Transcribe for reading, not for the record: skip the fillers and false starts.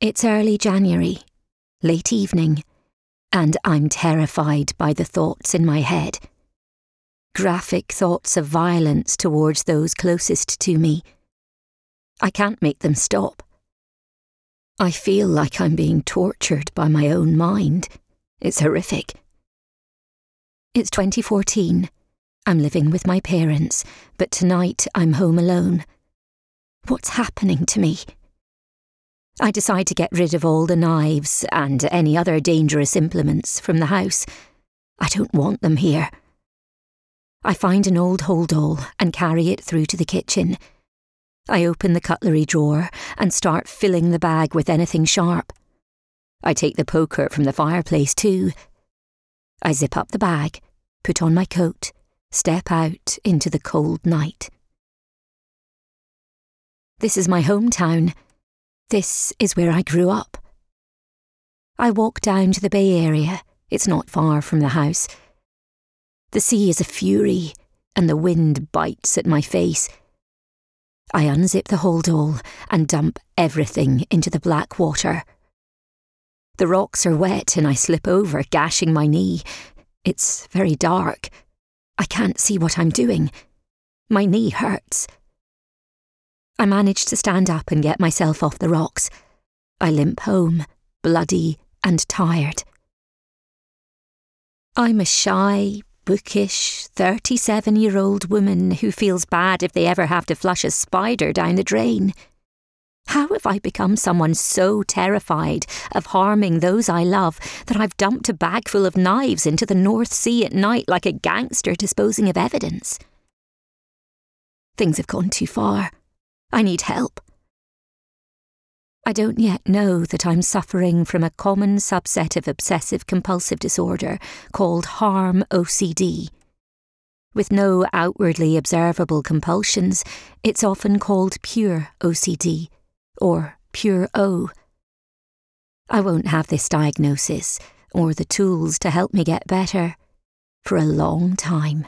It's early January, late evening, and I'm terrified by the thoughts in my head. Graphic thoughts of violence towards those closest to me. I can't make them stop. I feel like I'm being tortured by my own mind. It's horrific. It's 2014. I'm living with my parents, but tonight I'm home alone. What's happening to me? I decide to get rid of all the knives and any other dangerous implements from the house. I don't want them here. I find an old holdall and carry it through to the kitchen. I open the cutlery drawer and start filling the bag with anything sharp. I take the poker from the fireplace too. I zip up the bag, put on my coat, step out into the cold night. This is my hometown. This is where I grew up. I walk down to the Bay Area. It's not far from the house. The sea is a fury, and the wind bites at my face. I unzip the holdall and dump everything into the black water. The rocks are wet and I slip over, gashing my knee. It's very dark. I can't see what I'm doing. My knee hurts. I manage to stand up and get myself off the rocks. I limp home, bloody and tired. I'm a shy, bookish, 37-year-old woman who feels bad if they ever have to flush a spider down the drain. How have I become someone so terrified of harming those I love that I've dumped a bag full of knives into the North Sea at night like a gangster disposing of evidence? Things have gone too far. I need help. I don't yet know that I'm suffering from a common subset of obsessive-compulsive disorder called harm OCD. With no outwardly observable compulsions, it's often called pure OCD, or pure O. I won't have this diagnosis, or the tools to help me get better, for a long time.